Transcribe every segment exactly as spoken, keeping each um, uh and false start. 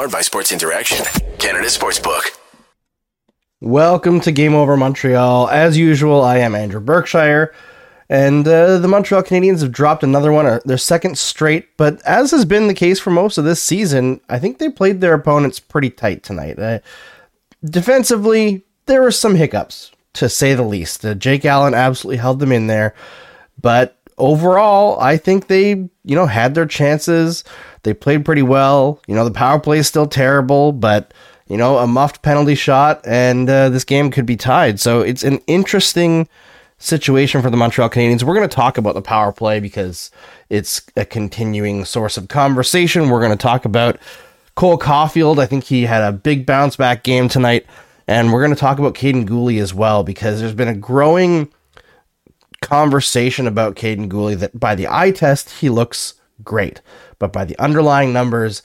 Powered by Sports Interaction, Canada Sportsbook. Welcome to Game Over Montreal. As usual, I am Andrew Berkshire. And uh, the Montreal Canadiens have dropped another one, their second straight. But as has been the case for most of this season, I think they played their opponents pretty tight tonight. Uh, defensively, there were some hiccups, to say the least. Uh, Jake Allen absolutely held them in there. But overall, I think they, you know, had their chances. They played pretty well. You know, the power play is still terrible, but, you know, a muffed penalty shot, and uh, this game could be tied. So it's an interesting situation for the Montreal Canadiens. We're going to talk about the power play because it's a continuing source of conversation. We're going to talk about Cole Caufield. I think he had a big bounce back game tonight, and we're going to talk about Kaden Guhle as well, because there's been a growing conversation about Kaden Guhle that by the eye test he looks great, but by the underlying numbers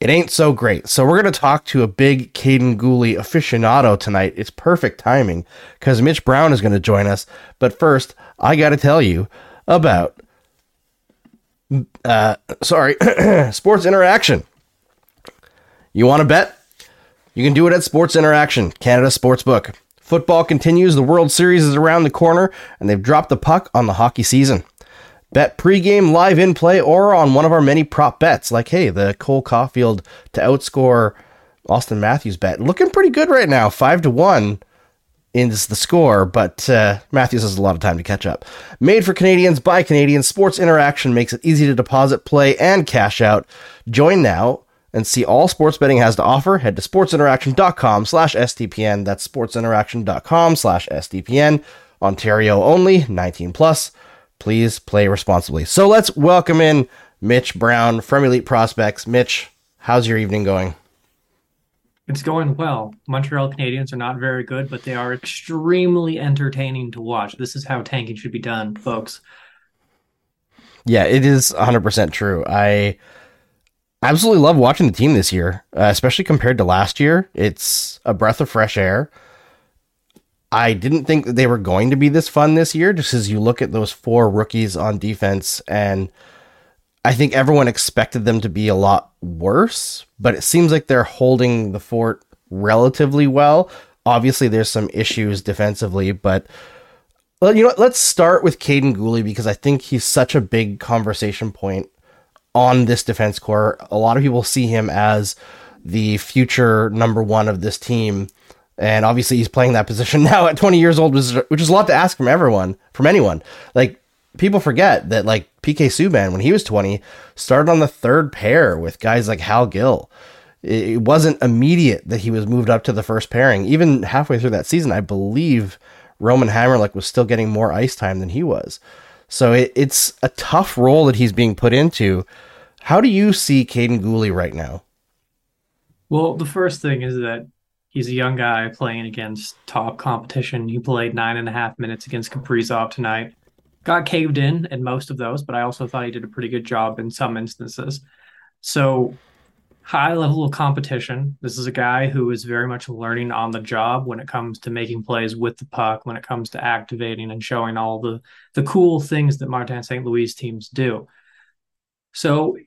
it ain't so great. So we're going to talk to a big Kaden Guhle aficionado tonight. It's perfect timing because Mitch Brown is going to join us. But first, I got to tell you about, uh, sorry, Sports Interaction. You want to bet? You can do it at Sports Interaction, Canada Sportsbook. Football continues. The World Series is around the corner, and they've dropped the puck on the hockey season. Bet pregame, live in play, or on one of our many prop bets. Like, hey, the Cole Caufield to outscore Austin Matthews bet. Looking pretty good right now. five to one is the score, but uh, Matthews has a lot of time to catch up. Made for Canadians by Canadians, Sports Interaction makes it easy to deposit, play, and cash out. Join now and see all sports betting has to offer. Head to sportsinteraction.com slash SDPN. That's sportsinteraction.com slash SDPN. Ontario only, nineteen plus. Please play responsibly. So let's welcome in Mitch Brown from Elite Prospects. Mitch, how's your evening going? It's going well. Montreal Canadiens are not very good, but they are extremely entertaining to watch. This is how tanking should be done, folks. Yeah, it is one hundred percent true. I absolutely love watching the team this year, uh, especially compared to last year. It's a breath of fresh air. I didn't think that they were going to be this fun this year, just as you look at those four rookies on defense, and I think everyone expected them to be a lot worse, but it seems like they're holding the fort relatively well. Obviously, there's some issues defensively, but well, you know what? Let's start with Kaden Guhle, because I think he's such a big conversation point on this defense corps. A lot of people see him as the future number one of this team. And obviously he's playing that position now at twenty years old, which is a lot to ask from everyone, from anyone. Like, people forget that, like, P K Subban, when he was twenty, started on the third pair with guys like Hal Gill. It wasn't immediate that he was moved up to the first pairing. Even halfway through that season, I believe Roman Hamrlik was still getting more ice time than he was. So it, it's a tough role that he's being put into. How do you see Kaden Guhle right now? Well, the first thing is that he's a young guy playing against top competition. He played nine and a half minutes against Kaprizov tonight. Got caved in in most of those, but I also thought he did a pretty good job in some instances. So, high level of competition. This is a guy who is very much learning on the job when it comes to making plays with the puck, when it comes to activating and showing all the, the cool things that Martin Saint Louis teams do. So,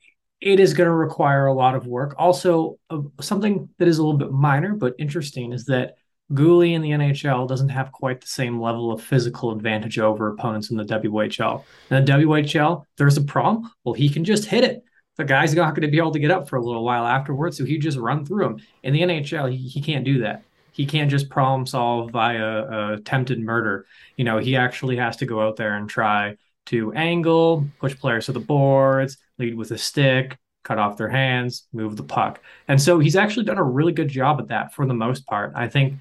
it is going to require a lot of work. Also, uh, something that is a little bit minor but interesting is that Guhle in the N H L doesn't have quite the same level of physical advantage over opponents in the W H L. In the W H L, there's a problem. Well, he can just hit it. The guy's not going to be able to get up for a little while afterwards, so he just run through him. In the N H L, he, he can't do that. He can't just problem solve via uh, attempted murder. You know, he actually has to go out there and try to angle, push players to the boards, lead with a stick, cut off their hands, move the puck. And so he's actually done a really good job at that for the most part. I think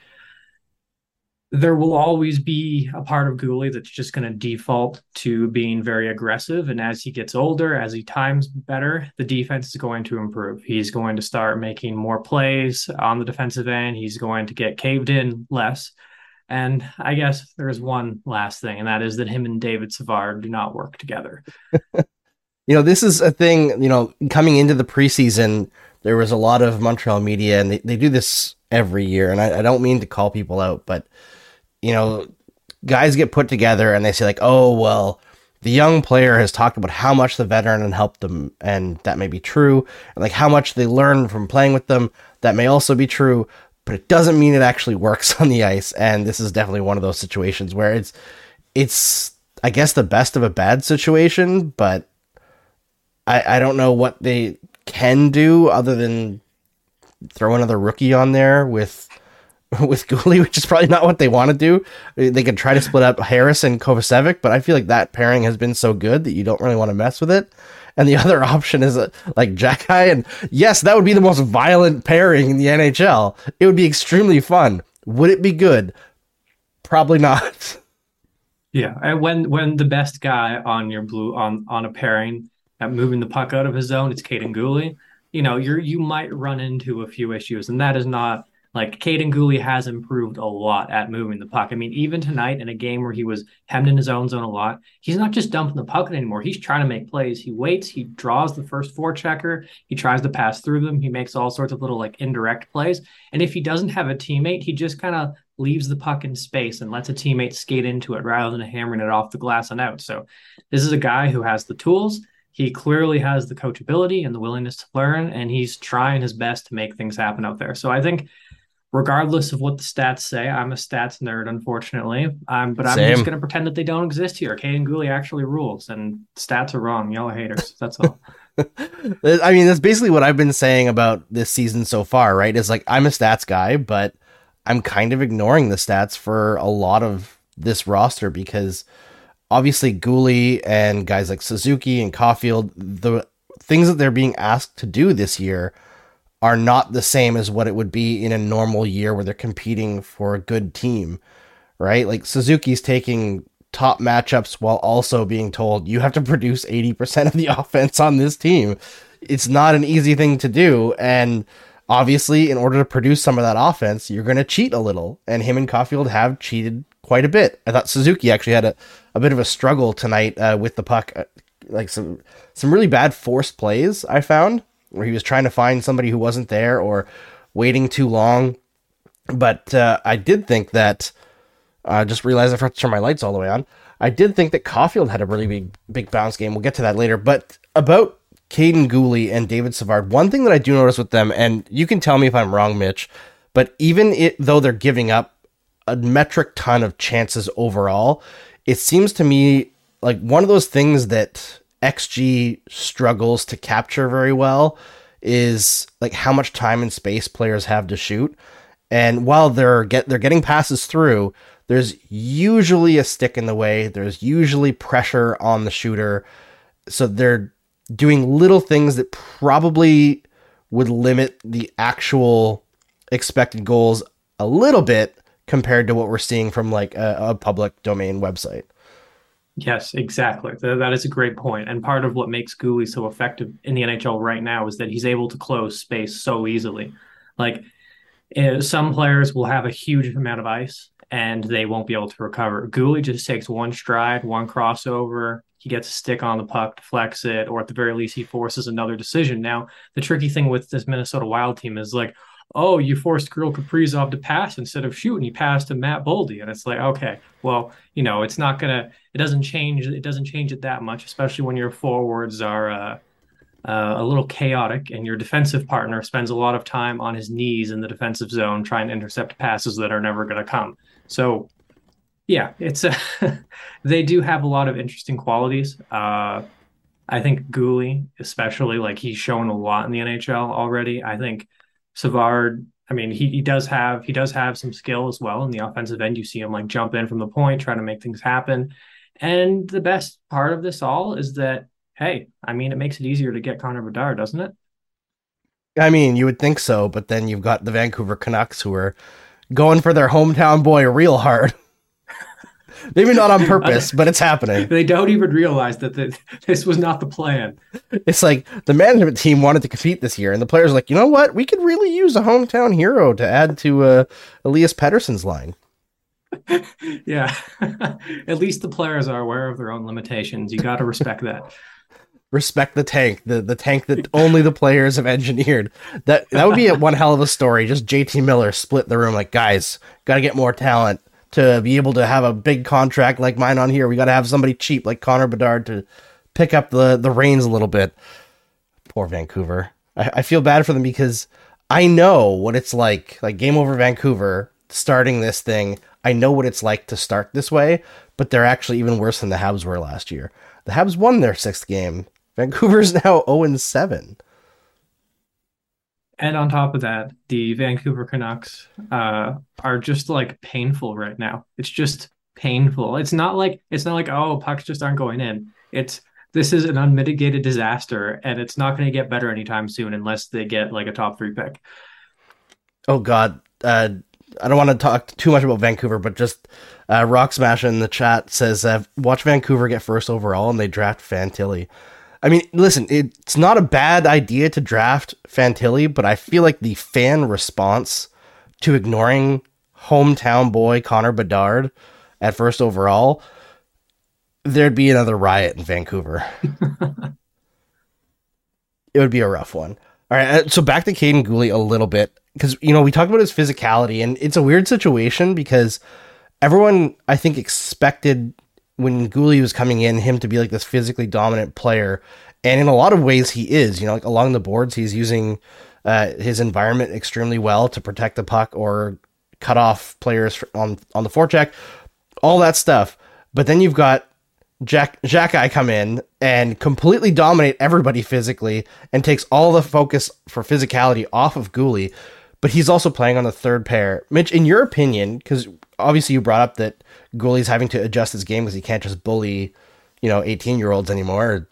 there will always be a part of Guhle that's just going to default to being very aggressive. And as he gets older, as he times better, the defense is going to improve. He's going to start making more plays on the defensive end. He's going to get caved in less. And I guess there is one last thing, and that is that him and David Savard do not work together. You know, this is a thing, you know, coming into the preseason, there was a lot of Montreal media, and they, they do this every year. And I, I don't mean to call people out, but, you know, guys get put together and they say, like, oh, well, the young player has talked about how much the veteran and helped them, and that may be true, and like how much they learn from playing with them, that may also be true, but it doesn't mean it actually works on the ice. And this is definitely one of those situations where it's, it's, I guess, the best of a bad situation, but I, I don't know what they can do other than throw another rookie on there with, with Guhle, which is probably not what they want to do. They could try to split up Harris and Kovacevic, but I feel like that pairing has been so good that you don't really want to mess with it. And the other option is uh, like Jackeye, and yes, that would be the most violent pairing in the N H L. It would be extremely fun. Would it be good? Probably not. Yeah, when when the best guy on your blue on, on a pairing at moving the puck out of his zone, it's Kaden Guhle. You know, you're you might run into a few issues, and that is not. Like, Kaden Guhle has improved a lot at moving the puck. I mean, even tonight in a game where he was hemmed in his own zone a lot, he's not just dumping the puck anymore. He's trying to make plays. He waits. He draws the first forechecker. He tries to pass through them. He makes all sorts of little, like, indirect plays. And if he doesn't have a teammate, he just kind of leaves the puck in space and lets a teammate skate into it rather than hammering it off the glass and out. So this is a guy who has the tools. He clearly has the coachability and the willingness to learn, and he's trying his best to make things happen out there. So I think... regardless of what the stats say, I'm a stats nerd, unfortunately. Um, but I'm Same. just going to pretend that they don't exist here. Kaden Guhle actually rules, and stats are wrong. Y'all are haters. That's all. I mean, that's basically what I've been saying about this season so far, right? It's like, I'm a stats guy, but I'm kind of ignoring the stats for a lot of this roster because obviously Guhle and guys like Suzuki and Caufield, the things that they're being asked to do this year are not the same as what it would be in a normal year where they're competing for a good team, right? Like Suzuki's taking top matchups while also being told you have to produce eighty percent of the offense on this team. It's not an easy thing to do. And obviously in order to produce some of that offense, you're going to cheat a little, and him and Caufield have cheated quite a bit. I thought Suzuki actually had a, a bit of a struggle tonight uh, with the puck, like some, some really bad forced plays I found, where he was trying to find somebody who wasn't there or waiting too long. But uh, I did think that, I uh, just realized I forgot to turn my lights all the way on. I did think that Caufield had a really big, big bounce game. We'll get to that later. But about Kaden Guhle and David Savard, one thing that I do notice with them, and you can tell me if I'm wrong, Mitch, but even it, though they're giving up a metric ton of chances overall, it seems to me like one of those things that X G struggles to capture very well is like how much time and space players have to shoot. And while they're get they're getting passes through, there's usually a stick in the way. There's usually pressure on the shooter. So they're doing little things that probably would limit the actual expected goals a little bit compared to what we're seeing from like a, a public domain website. Yes, exactly. That is a great point. And part of what makes Guhle so effective in the N H L right now is that he's able to close space so easily. Like some players will have a huge amount of ice and they won't be able to recover. Guhle just takes one stride, one crossover. He gets a stick on the puck, deflects it, or at the very least, he forces another decision. Now, the tricky thing with this Minnesota Wild team is like, oh, you forced Kirill Kaprizov to pass instead of shoot, and he passed to Matt Boldy. And it's like, okay, well, you know, it's not going to, it doesn't change, it doesn't change it that much, especially when your forwards are uh, uh, a little chaotic and your defensive partner spends a lot of time on his knees in the defensive zone trying to intercept passes that are never going to come. So, yeah, it's, a, they do have a lot of interesting qualities. Uh, I think Guhle, especially, like he's shown a lot in the N H L already. I think Savard, I mean, he, he does have he does have some skill as well in the offensive end. You see him like jump in from the point, trying to make things happen. And the best part of this all is that, hey, I mean, it makes it easier to get Connor Bedard, doesn't it? I mean, you would think so, but then you've got the Vancouver Canucks who are going for their hometown boy real hard. Maybe not on purpose, but it's happening. They don't even realize that the, this was not the plan. It's like the management team wanted to compete this year, and the players are like, you know what? We could really use a hometown hero to add to uh, Elias Pettersson's line. Yeah. At least the players are aware of their own limitations. You got to respect that. Respect the tank, the, the tank that only the players have engineered. That that would be a, one hell of a story. Just J T Miller split the room like, guys, got to get more talent. to be able to have a big contract like mine on here, we got to have somebody cheap like Connor Bedard to pick up the, the reins a little bit. Poor Vancouver. I, I feel bad for them because I know what it's like, like Game Over Vancouver starting this thing. I know what it's like to start this way, but they're actually even worse than the Habs were last year. The Habs won their sixth game. Vancouver's now oh and seven. And on top of that, the Vancouver Canucks uh, are just like painful right now. It's just painful. It's not like it's not like, oh, pucks just aren't going in. It's this is an unmitigated disaster, and it's not going to get better anytime soon unless they get like a top three pick. Oh, God. Uh, I don't want to talk too much about Vancouver, but just uh, Rock Smash in the chat says, uh, watch Vancouver get first overall and they draft Fantilli. I mean, listen, it's not a bad idea to draft Fantilli, but I feel like the fan response to ignoring hometown boy Connor Bedard at first overall, there'd be another riot in Vancouver. It would be a rough one. All right, so back to Kaden Guhle a little bit, because, you know, we talked about his physicality, and it's a weird situation because everyone, I think, expected when Guhle was coming in, him to be like this physically dominant player. And in a lot of ways he is, you know, like along the boards, he's using uh, his environment extremely well to protect the puck or cut off players on, on the forecheck, all that stuff. But then you've got Jack Jackeye come in and completely dominate everybody physically and takes all the focus for physicality off of Guhle, but he's also playing on the third pair. Mitch, in your opinion, because obviously you brought up that Guhle's having to adjust his game because he can't just bully, you know, eighteen-year-olds anymore.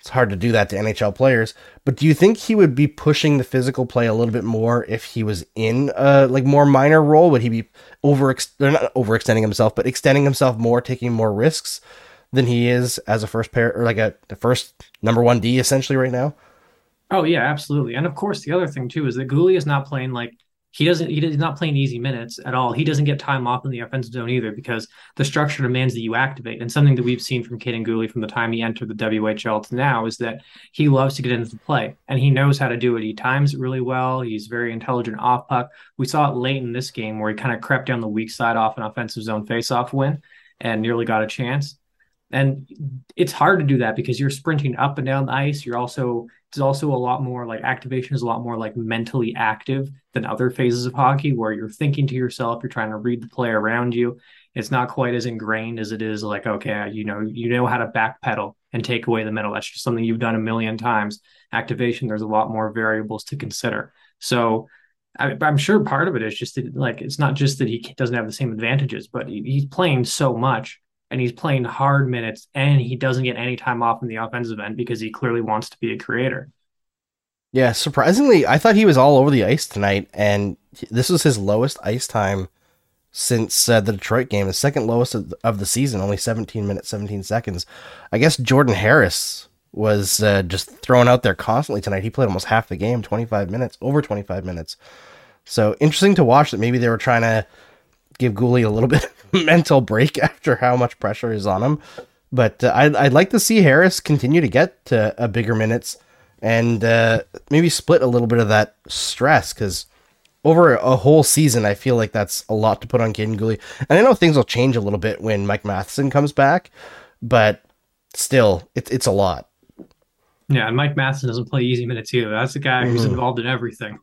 It's hard to do that to N H L players. But do you think he would be pushing the physical play a little bit more if he was in a like more minor role? Would he be over or not overextending himself, but extending himself more, taking more risks than he is as a first pair or like a the first number one D essentially right now? Oh yeah, absolutely. And of course, the other thing too is that Guhle is not playing like. He doesn't, he does not play in easy minutes at all. He doesn't get time off in the offensive zone either because the structure demands that you activate. And something that we've seen from Kaden Guhle from the time he entered the W H L to now is that he loves to get into the play and he knows how to do it. He times it really well. He's very intelligent off puck. We saw it late in this game where he kind of crept down the weak side off an offensive zone faceoff win and nearly got a chance. And it's hard to do that because you're sprinting up and down the ice. You're also, it's also a lot more like activation is a lot more like mentally active than other phases of hockey where you're thinking to yourself, you're trying to read the play around you. It's not quite as ingrained as it is like, okay, you know, you know how to backpedal and take away the middle. That's just something you've done a million times. Activation, there's a lot more variables to consider. So I, I'm sure part of it is just that, like, it's not just that he doesn't have the same advantages, but he, he's playing so much. And he's playing hard minutes, and he doesn't get any time off in the offensive end because he clearly wants to be a creator. Yeah, surprisingly, I thought he was all over the ice tonight, and this was his lowest ice time since uh, the Detroit game, the second lowest of the, of the season, only seventeen minutes, seventeen seconds. I guess Jordan Harris was uh, just thrown out there constantly tonight. He played almost half the game, twenty-five minutes, over twenty-five minutes. So interesting to watch that maybe they were trying to give Guhle a little bit of mental break after how much pressure is on him. But uh, I'd, I'd like to see Harris continue to get to a bigger minutes and uh, maybe split a little bit of that stress. Cause over a whole season, I feel like that's a lot to put on Kaden Guhle. And I know things will change a little bit when Mike Matheson comes back, but still it, it's a lot. Yeah, and Mike Matheson doesn't play easy minutes either. That's the guy who's mm. involved in everything.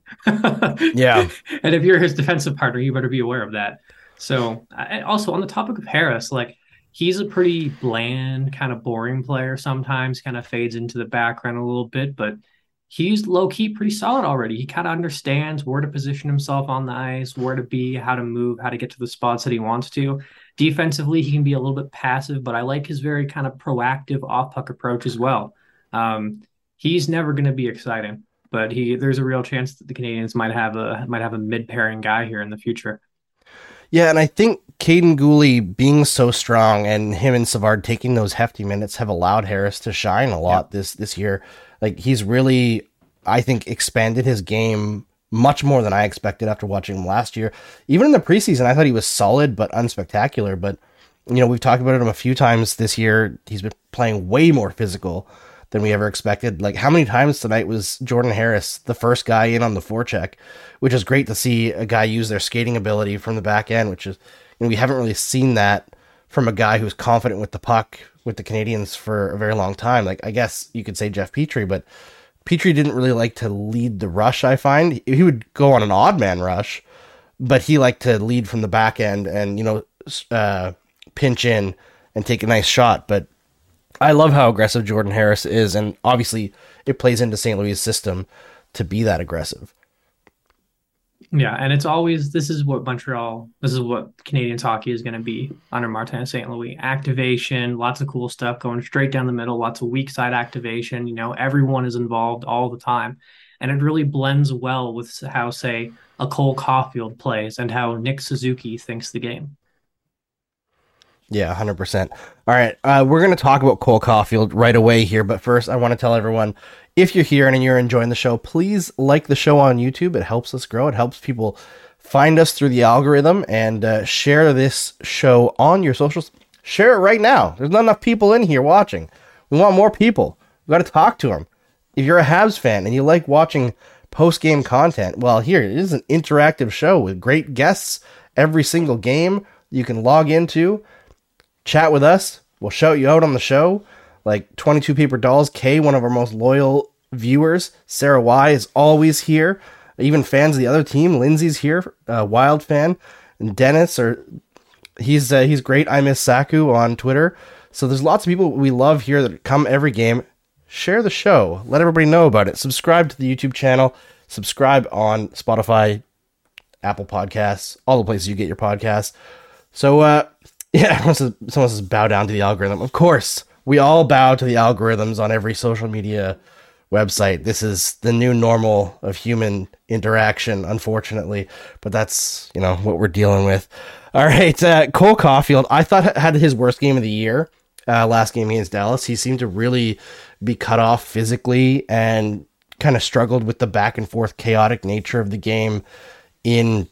Yeah. And if you're his defensive partner, you better be aware of that. So and also on the topic of Harris, like he's a pretty bland, kind of boring player sometimes, kind of fades into the background a little bit, but he's low key pretty solid already. He kind of understands where to position himself on the ice, where to be, how to move, how to get to the spots that he wants to. Defensively, he can be a little bit passive, but I like his very kind of proactive off puck approach as well. Um, he's never going to be exciting, but he there's a real chance that the Canadiens might have a might have a mid pairing guy here in the future. Yeah, and I think Kaden Guhle being so strong and him and Savard taking those hefty minutes have allowed Harris to shine a lot yeah. this this year. Like he's really, I think, expanded his game much more than I expected after watching him last year. Even in the preseason, I thought he was solid but unspectacular. But, you know, we've talked about him a few times this year. He's been playing way more physical than we ever expected. Like how many times tonight was Jordan Harris the first guy in on the forecheck, which is great to see a guy use their skating ability from the back end, which is and we haven't really seen that from a guy who's confident with the puck with the Canadiens for a very long time. Like, I guess you could say Jeff Petry, but Petry didn't really like to lead the rush, I find. He would go on an odd man rush, but he liked to lead from the back end and, you know, uh, pinch in and take a nice shot. But I love how aggressive Jordan Harris is, and obviously it plays into Saint Louis' system to be that aggressive. Yeah, and it's always, this is what Montreal, this is what Canadiens hockey is going to be under Martin Saint Louis. Activation, lots of cool stuff going straight down the middle, lots of weak side activation. You know, everyone is involved all the time. And it really blends well with how, say, a Cole Caufield plays and how Nick Suzuki thinks the game. Yeah, one hundred percent. All right, uh, we're going to talk about Cole Caufield right away here, but first I want to tell everyone, if you're here and you're enjoying the show, please like the show on YouTube. It helps us grow. It helps people find us through the algorithm, and uh, share this show on your socials. Share it right now. There's not enough people in here watching. We want more people. We've got to talk to them. If you're a Habs fan and you like watching post-game content, well, here, it is an interactive show with great guests every single game you can log into. Chat with us. We'll shout you out on the show. Like twenty-two Paper Dolls, Kay, one of our most loyal viewers. Sarah Y is always here. Even fans of the other team. Lindsay's here, a Wild fan. And Dennis, or he's uh, he's great. I miss Saku on Twitter. So there's lots of people we love here that come every game. Share the show. Let everybody know about it. Subscribe to the YouTube channel. Subscribe on Spotify, Apple Podcasts, all the places you get your podcasts. So, uh, yeah, everyone says, someone says bow down to the algorithm. Of course, we all bow to the algorithms on every social media website. This is the new normal of human interaction, unfortunately. But that's, you know, what we're dealing with. All right, uh, Cole Caufield, I thought had his worst game of the year uh, last game against Dallas. He seemed to really be cut off physically and kind of struggled with the back and forth chaotic nature of the game in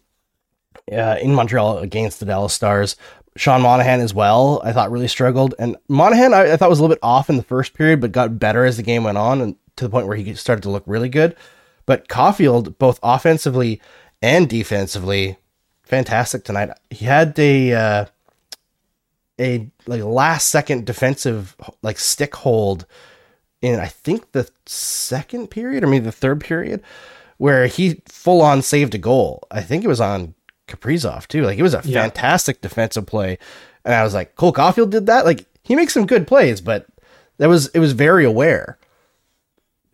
uh, in Montreal against the Dallas Stars. Sean Monahan as well, I thought really struggled. And Monahan, I, I thought was a little bit off in the first period, but got better as the game went on, and to the point where he started to look really good. But Caufield, both offensively and defensively, fantastic tonight. He had a uh, a like last second defensive like stick hold in, I think, the second period or maybe the third period, where he full on saved a goal. I think it was on Kaprizov too. Like, it was a yeah. fantastic defensive play, and I was like, Cole Caufield did that. Like, he makes some good plays, but that was it was very aware.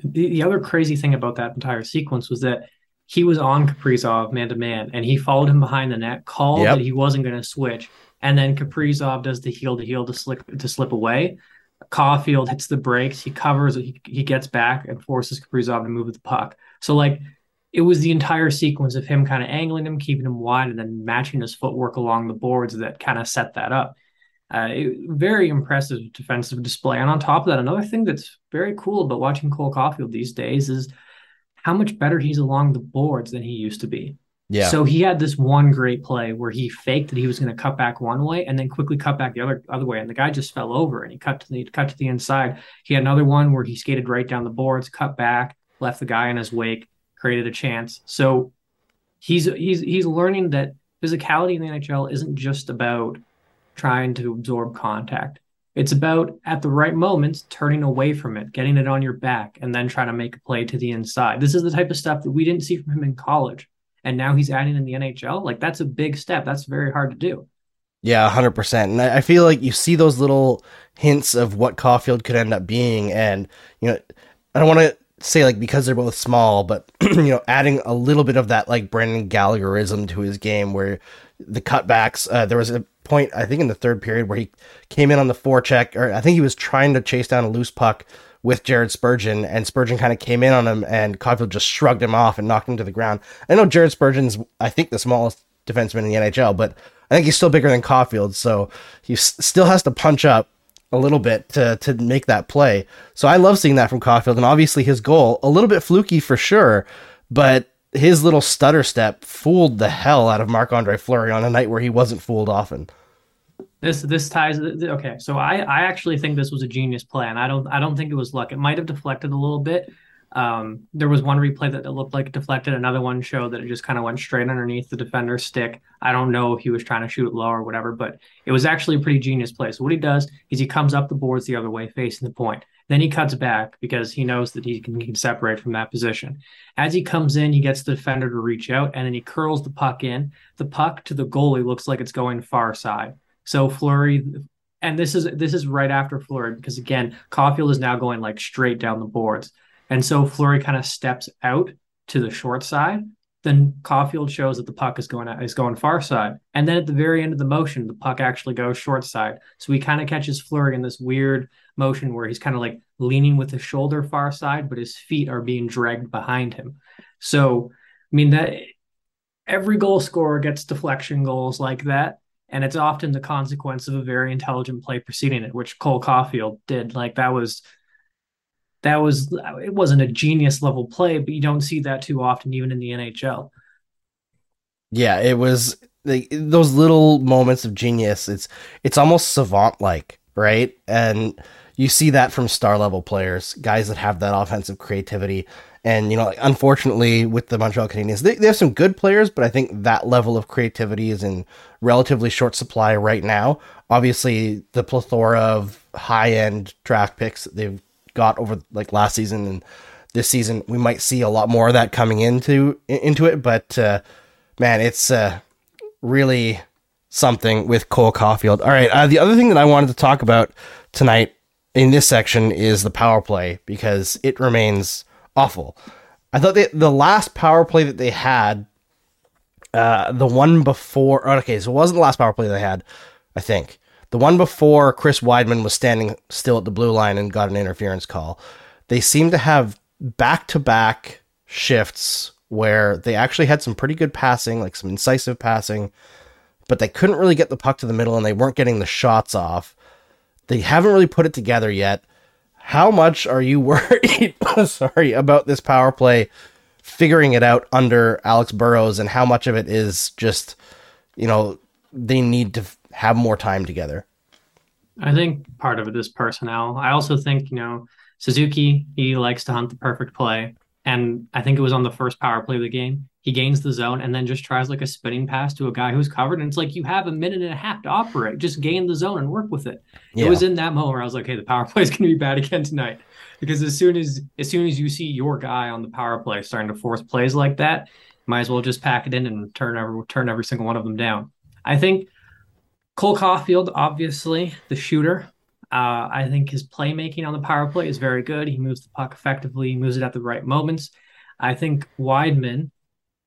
The, the other crazy thing about that entire sequence was that he was on Kaprizov man to man, and he followed him behind the net, called yep. that he wasn't going to switch, and then Kaprizov does the heel to heel to slip to slip away. Caufield hits the brakes, he covers, he he gets back and forces Kaprizov to move with the puck. So like. It was the entire sequence of him kind of angling him, keeping him wide, and then matching his footwork along the boards that kind of set that up. Uh, it, very impressive defensive display. And on top of that, another thing that's very cool about watching Cole Caufield these days is how much better he's along the boards than he used to be. Yeah. So he had this one great play where he faked that he was going to cut back one way and then quickly cut back the other other way. And the guy just fell over and he cut to the, cut to the inside. He had another one where he skated right down the boards, cut back, left the guy in his wake, created a chance. So he's he's he's learning that physicality in the N H L isn't just about trying to absorb contact. It's about, at the right moments, turning away from it, getting it on your back, and then trying to make a play to the inside. This is the type of stuff that we didn't see from him in college, and now he's adding in the N H L. Like, that's a big step. That's very hard to do. Yeah, one hundred percent. And I feel like you see those little hints of what Caufield could end up being, and, you know, I don't want to say, like, because they're both small, but you know, adding a little bit of that, like, Brendan Gallagherism to his game, where the cutbacks, uh, there was a point, I think, in the third period where he came in on the forecheck, or I think he was trying to chase down a loose puck with Jared Spurgeon, and Spurgeon kind of came in on him, and Caufield just shrugged him off and knocked him to the ground. I know Jared Spurgeon's, I think, the smallest defenseman in the N H L, but I think he's still bigger than Caufield, so he s- still has to punch up a little bit to to make that play. So I love seeing that from Caufield, and obviously his goal, a little bit fluky for sure, but his little stutter step fooled the hell out of Marc-Andre Fleury on a night where he wasn't fooled often. This this ties okay. So I I actually think this was a genius play, and I don't I don't think it was luck. It might have deflected a little bit, Um, there was one replay that looked like it deflected. Another one showed that it just kind of went straight underneath the defender's stick. I don't know if he was trying to shoot it low or whatever, but it was actually a pretty genius play. So what he does is he comes up the boards the other way, facing the point. Then he cuts back because he knows that he can, he can separate from that position. As he comes in, he gets the defender to reach out, and then he curls the puck in. The puck to the goalie looks like it's going far side. So Fleury... And this is this is right after Fleury, because, again, Caufield is now going like straight down the boards. And so Fleury kind of steps out to the short side. Then Caufield shows that the puck is going is going far side. And then at the very end of the motion, the puck actually goes short side. So he kind of catches Fleury in this weird motion where he's kind of like leaning with his shoulder far side, but his feet are being dragged behind him. So, I mean, that every goal scorer gets deflection goals like that. And it's often the consequence of a very intelligent play preceding it, which Cole Caufield did. Like that was, that was, it wasn't a genius level play, but you don't see that too often, even in the N H L. Yeah, it was like those little moments of genius. It's, it's almost savant like, right? And you see that from star level players, guys that have that offensive creativity. And, you know, like, unfortunately with the Montreal Canadiens, they, they have some good players, but I think that level of creativity is in relatively short supply right now. Obviously, the plethora of high-end draft picks that they've got over like last season and this season, we might see a lot more of that coming into into it. But uh, man, it's uh, really something with Cole Caufield. All right, uh, the other thing that I wanted to talk about tonight in this section is the power play, because it remains awful. I thought they, the last power play that they had, uh, the one before, okay, so it wasn't the last power play they had, I think. The one before Chris Wideman was standing still at the blue line and got an interference call. They seemed to have back-to-back shifts where they actually had some pretty good passing, like some incisive passing, but they couldn't really get the puck to the middle and they weren't getting the shots off. They haven't really put it together yet. How much are you worried, sorry, about this power play figuring it out under Alex Burrows, and how much of it is just, you know, they need to f- have more time together? I think part of it is personnel. I also think, you know, Suzuki, he likes to hunt the perfect play. And I think it was on the first power play of the game. He gains the zone and then just tries like a spinning pass to a guy who's covered. And it's like, you have a minute and a half to operate. Just gain the zone and work with it. Yeah. It was in that moment where I was like, hey, the power play is going to be bad again tonight. Because as soon as as soon as you see your guy on the power play starting to force plays like that, might as well just pack it in and turn every, turn every single one of them down. I think Cole Caufield, obviously, the shooter, Uh, I think his playmaking on the power play is very good. He moves the puck effectively, moves it at the right moments. I think Wideman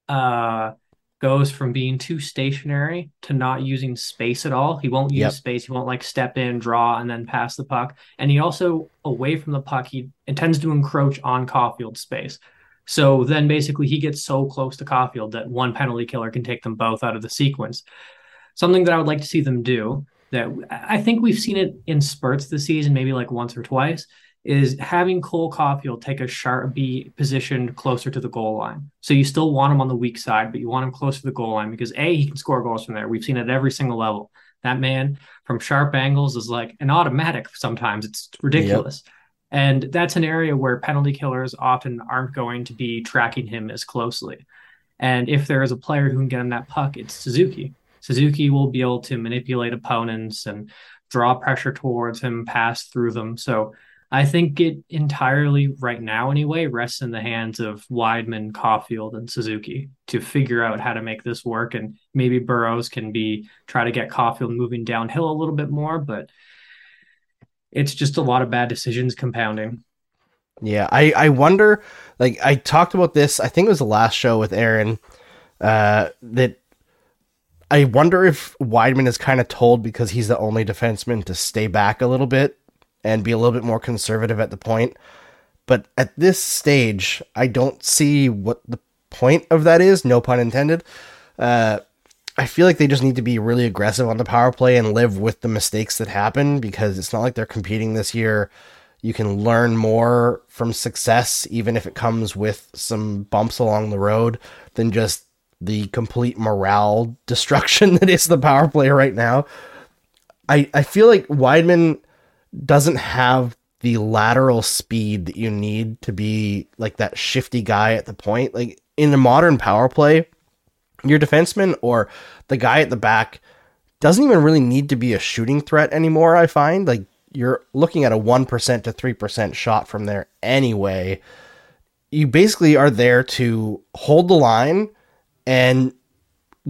uh, goes from being too stationary to not using space at all. He won't use yep. space. He won't like step in, draw, and then pass the puck. And he also, away from the puck, he intends to encroach on Caufield's space. So then basically he gets so close to Caufield that one penalty killer can take them both out of the sequence. Something that I would like to see them do, that I think we've seen it in spurts this season, maybe like once or twice, is having Cole Caufield take a sharp B positioned closer to the goal line. So you still want him on the weak side, but you want him close to the goal line because A, he can score goals from there. We've seen it at every single level. That man from sharp angles is like an automatic sometimes. It's ridiculous. Yep. And that's an area where penalty killers often aren't going to be tracking him as closely. And if there is a player who can get him that puck, it's Suzuki. Suzuki will be able to manipulate opponents and draw pressure towards him, pass through them. So I think it entirely, right now anyway, rests in the hands of Wideman, Caufield, and Suzuki to figure out how to make this work. And maybe Burrows can be try to get Caufield moving downhill a little bit more, but it's just a lot of bad decisions compounding. Yeah, I, I wonder, like I talked about this, I think it was the last show with Aaron, uh, that I wonder if Wideman is kind of told because he's the only defenseman to stay back a little bit and be a little bit more conservative at the point. But at this stage, I don't see what the point of that is. No pun intended. Uh, I feel like they just need to be really aggressive on the power play and live with the mistakes that happen because it's not like they're competing this year. You can learn more from success, even if it comes with some bumps along the road, than just the complete morale destruction that is the power play right now. I, I feel like Wideman doesn't have the lateral speed that you need to be like that shifty guy at the point. Like in the modern power play, your defenseman or the guy at the back doesn't even really need to be a shooting threat anymore. I find like you're looking at a one percent to three percent shot from there anyway. You basically are there to hold the line and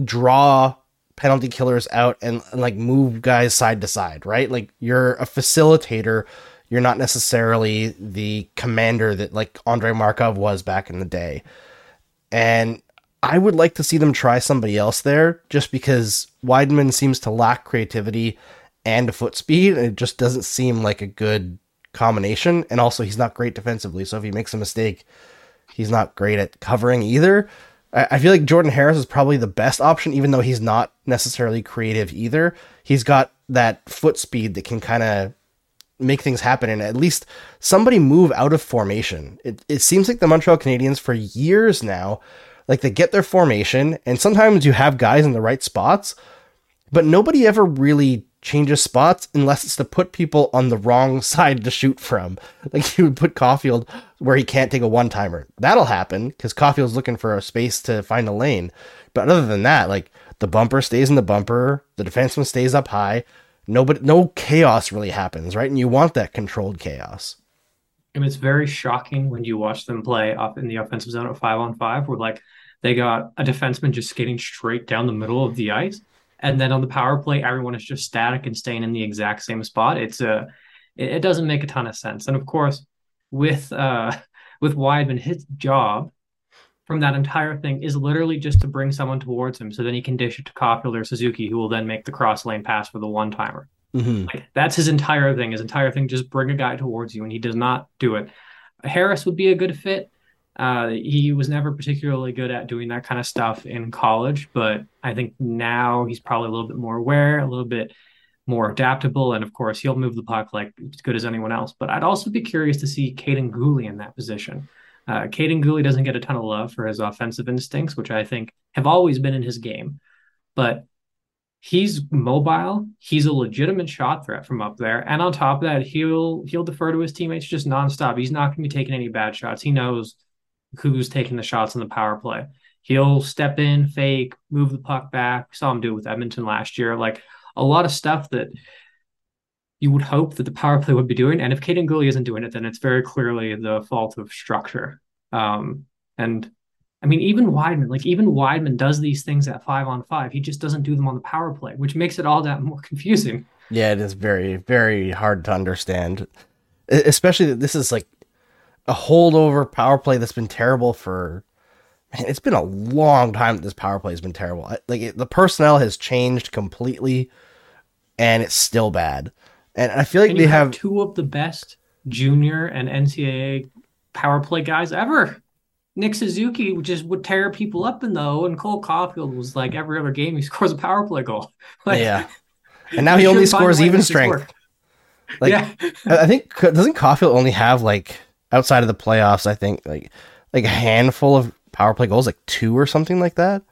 draw penalty killers out and, and like move guys side to side, right? Like you're a facilitator. You're not necessarily the commander that like Andre Markov was back in the day. And I would like to see them try somebody else there just because Wideman seems to lack creativity and foot speed. And it just doesn't seem like a good combination. And also he's not great defensively. So if he makes a mistake, he's not great at covering either. I feel like Jordan Harris is probably the best option, even though he's not necessarily creative either. He's got that foot speed that can kind of make things happen and at least somebody move out of formation. It it seems like the Montreal Canadiens for years now, like they get their formation and sometimes you have guys in the right spots, but nobody ever really changes spots unless it's to put people on the wrong side to shoot from. Like you would put Caufield where he can't take a one-timer. That'll happen because Caufield's looking for a space to find a lane. But other than that, like the bumper stays in the bumper, the defenseman stays up high. Nobody, no chaos really happens, right? And you want that controlled chaos. And it's very shocking when you watch them play up in the offensive zone at five on five, where like they got a defenseman just skating straight down the middle of the ice. And then on the power play, everyone is just static and staying in the exact same spot. It's a, it, it doesn't make a ton of sense. And of course, with, uh, with Wideman, his job from that entire thing is literally just to bring someone towards him so then he can dish it to Caufield or Suzuki, who will then make the cross lane pass for the one-timer. Mm-hmm. Like, that's his entire thing. His entire thing, just bring a guy towards you, and he does not do it. Harris would be a good fit. Uh, he was never particularly good at doing that kind of stuff in college, but I think now he's probably a little bit more aware, a little bit more adaptable, and of course he'll move the puck like as good as anyone else. But I'd also be curious to see Kaden Guhle in that position. Uh, Kaden Guhle doesn't get a ton of love for his offensive instincts, which I think have always been in his game, but he's mobile. He's a legitimate shot threat from up there. And on top of that, he'll, he'll defer to his teammates just nonstop. He's not going to be taking any bad shots. He knows who's taking the shots on the power play. He'll step in, fake, move the puck back. We saw him do it with Edmonton last year. Like a lot of stuff that you would hope that the power play would be doing. And if Kaden Guhle isn't doing it, then it's very clearly the fault of structure. Um, and I mean, even Wideman, like even Wideman does these things at five on five. He just doesn't do them on the power play, which makes it all that more confusing. Yeah, it is very, very hard to understand, especially that this is like a holdover power play that's been terrible for, man, it's been a long time that this power play has been terrible. Like it, the personnel has changed completely and it's still bad. And I feel like and they have, have two of the best junior and N C A A power play guys ever. Nick Suzuki just would tear people up in though, and Cole Caufield was like every other game he scores a power play goal. Like, yeah, and now he only scores even strength. Like yeah. I think doesn't Caufield only have like outside of the playoffs? I think like like a handful of power play goals, like two or something like that.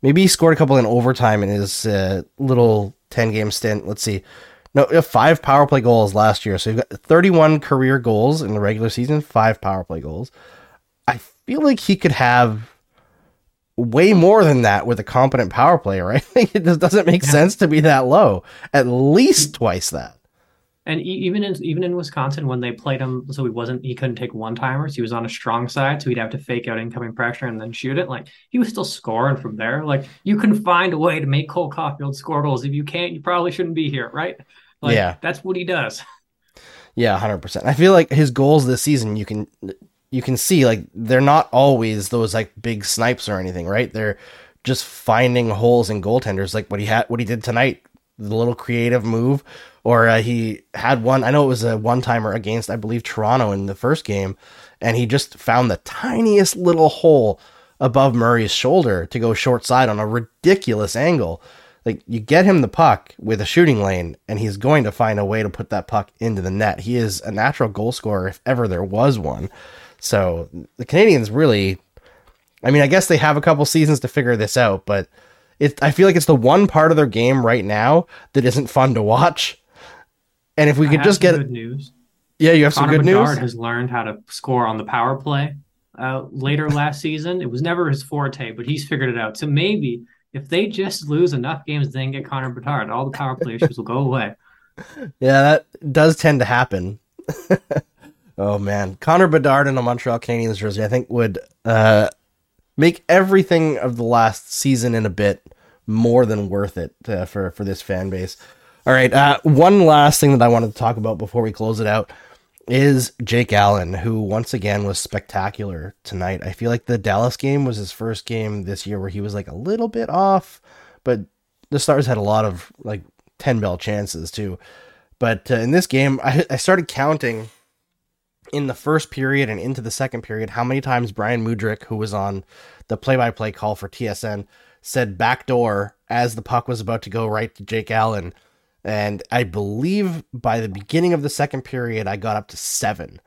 Maybe he scored a couple in overtime in his uh, little ten game stint. Let's see. No, five power play goals last year. So you've got thirty-one career goals in the regular season, five power play goals. I feel like he could have way more than that with a competent power play, right? It just doesn't make yeah. sense to be that low. At least twice that. And even in even in Wisconsin, when they played him, so he wasn't he couldn't take one timers. He was on a strong side, so he'd have to fake out incoming pressure and then shoot it. Like he was still scoring from there. Like you can find a way to make Cole Caufield score goals. If you can't, you probably shouldn't be here, right? Like, yeah, that's what he does. Yeah, one hundred percent. I feel like his goals this season, you can you can see like they're not always those like big snipes or anything, right? They're just finding holes in goaltenders, like what he had, what he did tonight, the little creative move, or uh, he had one. I know it was a one timer against, I believe, Toronto in the first game, and he just found the tiniest little hole above Murray's shoulder to go short side on a ridiculous angle. Like you get him the puck with a shooting lane and he's going to find a way to put that puck into the net. He is a natural goal scorer if ever there was one. So the Canadians really, I mean, I guess they have a couple seasons to figure this out, but it, I feel like it's the one part of their game right now that isn't fun to watch. And if we could just get good news, Yeah, you have Connor some good Bedard news. Connor Bedard has learned how to score on the power play uh, later last season. It was never his forte, but he's figured it out. So maybe if they just lose enough games, then get Connor Bedard, all the power play issues will go away. Yeah, that does tend to happen. Oh, man. Connor Bedard in a Montreal Canadiens jersey, I think, would uh, make everything of the last season in a bit more than worth it uh, for, for this fan base. All right, uh, one last thing that I wanted to talk about before we close it out is Jake Allen, who once again was spectacular tonight. I feel like the Dallas game was his first game this year where he was like a little bit off, but the Stars had a lot of like ten-bell chances too. But uh, in this game, I, I started counting in the first period and into the second period how many times Brian Mudryk, who was on the play-by-play call for T S N, said backdoor as the puck was about to go right to Jake Allen. And I believe by the beginning of the second period, I got up to seven.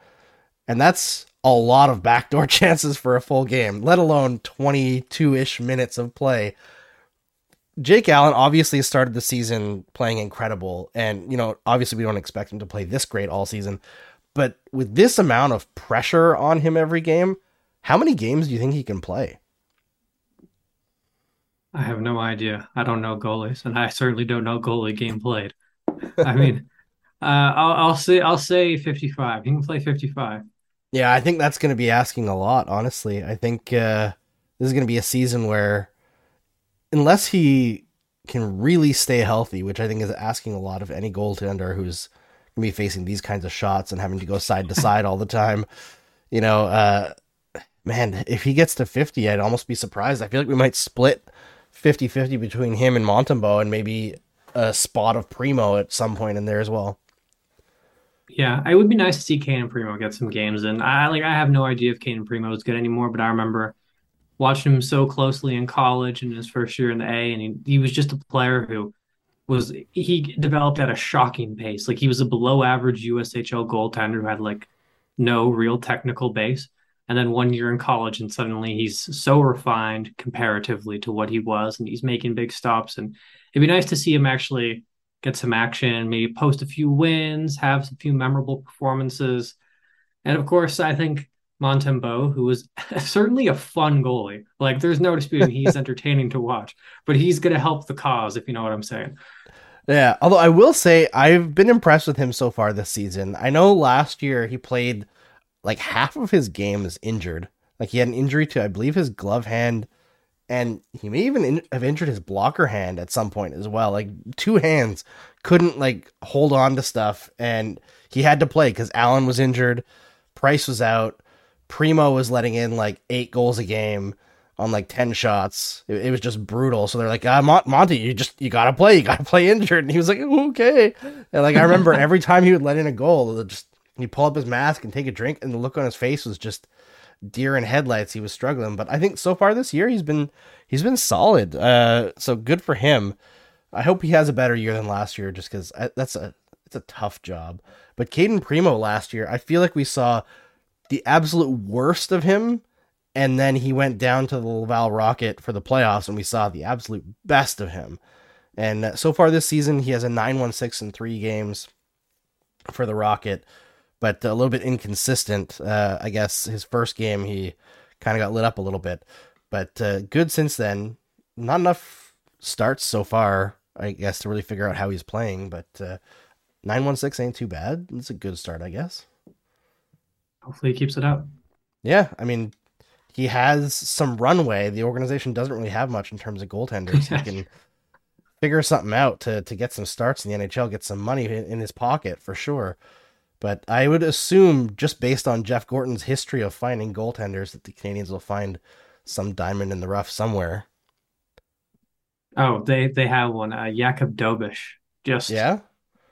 And that's a lot of backdoor chances for a full game, let alone twenty-two-ish minutes of play. Jake Allen obviously started the season playing incredible. And, you know, obviously we don't expect him to play this great all season. But with this amount of pressure on him every game, how many games do you think he can play? I have no idea. I don't know goalies, and I certainly don't know goalie game played. I mean, uh, I'll, I'll say I'll say fifty-five. He can play fifty-five. Yeah, I think that's going to be asking a lot, honestly. I think uh, this is going to be a season where, unless he can really stay healthy, which I think is asking a lot of any goaltender who's going to be facing these kinds of shots and having to go side to side all the time, you know, uh, man, if he gets to fifty, I'd almost be surprised. I feel like we might split fifty-fifty between him and Montembeault, and maybe a spot of Primeau at some point in there as well. Yeah, it would be nice to see Cayden Primeau get some games in. I like I have no idea if Cayden Primeau is good anymore, but I remember watching him so closely in college in his first year in the A, and he, he was just a player who was he developed at a shocking pace. Like, he was a below average U S H L goaltender who had like no real technical base. And then one year in college, and suddenly he's so refined comparatively to what he was, and he's making big stops. And it'd be nice to see him actually get some action, maybe post a few wins, have a few memorable performances. And of course, I think Montembeault, who is certainly a fun goalie, like there's no disputing he's entertaining to watch, but he's going to help the cause, if you know what I'm saying. Yeah, although I will say I've been impressed with him so far this season. I know last year he played like half of his game is injured. Like, he had an injury to, I believe, his glove hand, and he may even in- have injured his blocker hand at some point as well. Like, two hands couldn't like hold on to stuff, and he had to play because Allen was injured. Price was out. Primeau was letting in like eight goals a game on like ten shots. It, it was just brutal. So they're like, ah, Mont- Monty, you just, you gotta play, you gotta play injured. And he was like, okay. And like, I remember every time he would let in a goal, it just, he'd pull up his mask and take a drink, and the look on his face was just deer in headlights. He was struggling, but I think so far this year he's been he's been solid. Uh, so good for him. I hope he has a better year than last year, just because that's a it's a tough job. But Cayden Primeau last year, I feel like we saw the absolute worst of him, and then he went down to the Laval Rocket for the playoffs, and we saw the absolute best of him. And so far this season, he has a nine one six in three games for the Rocket. But a little bit inconsistent. Uh, I guess his first game, he kind of got lit up a little bit. But uh, good since then. Not enough starts so far, I guess, to really figure out how he's playing. But uh, nine one six ain't too bad. It's a good start, I guess. Hopefully he keeps it up. Yeah, I mean, he has some runway. The organization doesn't really have much in terms of goaltenders. He can figure something out to, to get some starts in the N H L, get some money in, in his pocket for sure. But I would assume, just based on Jeff Gorton's history of finding goaltenders, that the Canadiens will find some diamond in the rough somewhere. Oh, they, they have one. Uh, Jakub Dobiš. Just, yeah?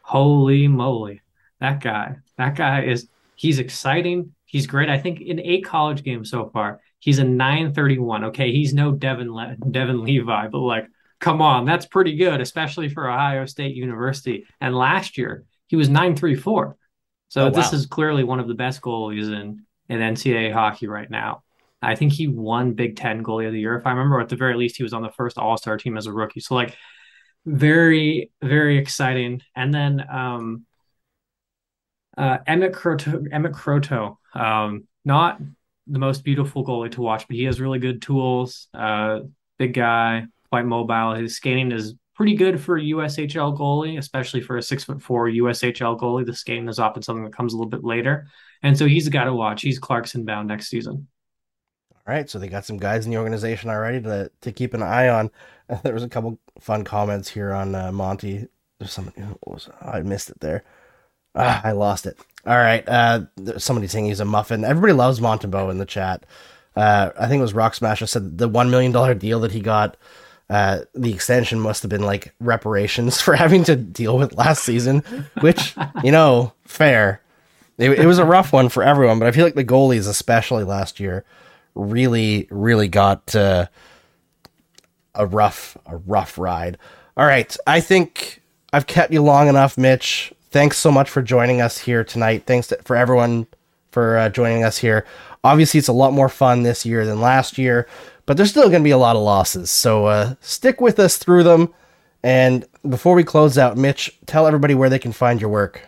Holy moly. That guy. That guy is, he's exciting. He's great. I think in eight college games so far, he's a nine thirty-one. Okay, he's no Devin Le- Devin Levi, but like, come on, that's pretty good, especially for Ohio State University. And last year, he was nine thirty-four. So oh, this wow. is clearly one of the best goalies in, in N C double A hockey right now. I think he won Big Ten Goalie of the Year, if I remember, or at the very least, he was on the first All-Star team as a rookie. So, like, very, very exciting. And then um, Uh, Emmett Croteau, Emmett Croteau, um, not the most beautiful goalie to watch, but he has really good tools. Uh, big guy, quite mobile. His skating is pretty good for a U S H L goalie, especially for a six foot four U S H L goalie. The skating is often something that comes a little bit later. And so he's a guy to watch. He's Clarkson bound next season. All right. So they got some guys in the organization already to, to keep an eye on. There was a couple fun comments here on uh, Monty. There's somebody who was, oh, I missed it there. Ah, I lost it. All right. Uh, somebody saying he's a muffin. Everybody loves Montembeault in the chat. Uh, I think it was Rock Smasher said the one million dollars deal that he got, uh, the extension must have been like reparations for having to deal with last season, which, you know, fair. It, it was a rough one for everyone, but I feel like the goalies, especially last year, really, really got uh, a rough, a rough ride. All right. I think I've kept you long enough, Mitch. Thanks so much for joining us here tonight. Thanks to, for everyone for uh, joining us here. Obviously, it's a lot more fun this year than last year, but there's still going to be a lot of losses. So uh, stick with us through them. And before we close out, Mitch, tell everybody where they can find your work.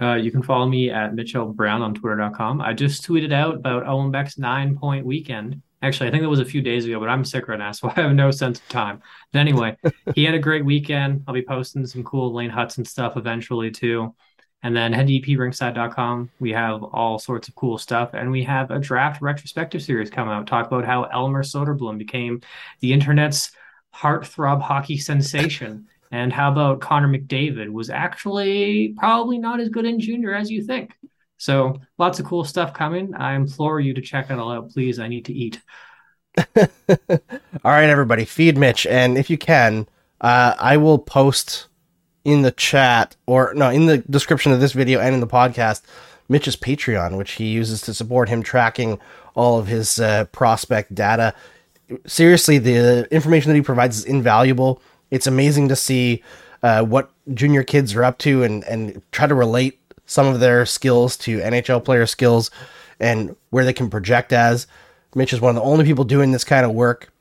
Uh, you can follow me at Mitchell Brown on twitter dot com. I just tweeted out about Owen Beck's nine-point weekend. Actually, I think that was a few days ago, but I'm sick right now, so I have no sense of time. But anyway, he had a great weekend. I'll be posting some cool Lane Hudson stuff eventually, too. And then head to e p ringside dot com. We have all sorts of cool stuff. And we have a draft retrospective series coming out. Talk about how Elmer Soderblom became the internet's heartthrob hockey sensation. And how about Connor McDavid was actually probably not as good in junior as you think. So lots of cool stuff coming. I implore you to check it all out, please. I need to eat. All right, everybody, feed Mitch. And if you can, uh, I will post in the chat or no, in the description of this video and in the podcast, Mitch's Patreon, which he uses to support him tracking all of his uh, prospect data. Seriously, the information that he provides is invaluable. It's amazing to see uh, what junior kids are up to and, and try to relate some of their skills to N H L player skills and where they can project as. Mitch is one of the only people doing this kind of work.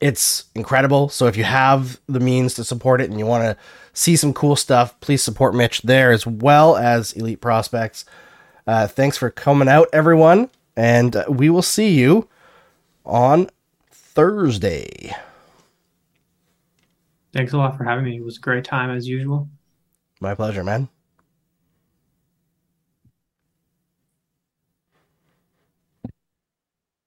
It's incredible. So if you have the means to support it and you want to see some cool stuff, please support Mitch there as well as Elite Prospects. Uh, thanks for coming out, everyone. And we will see you on Thursday. Thanks a lot for having me. It was a great time as usual. My pleasure, man.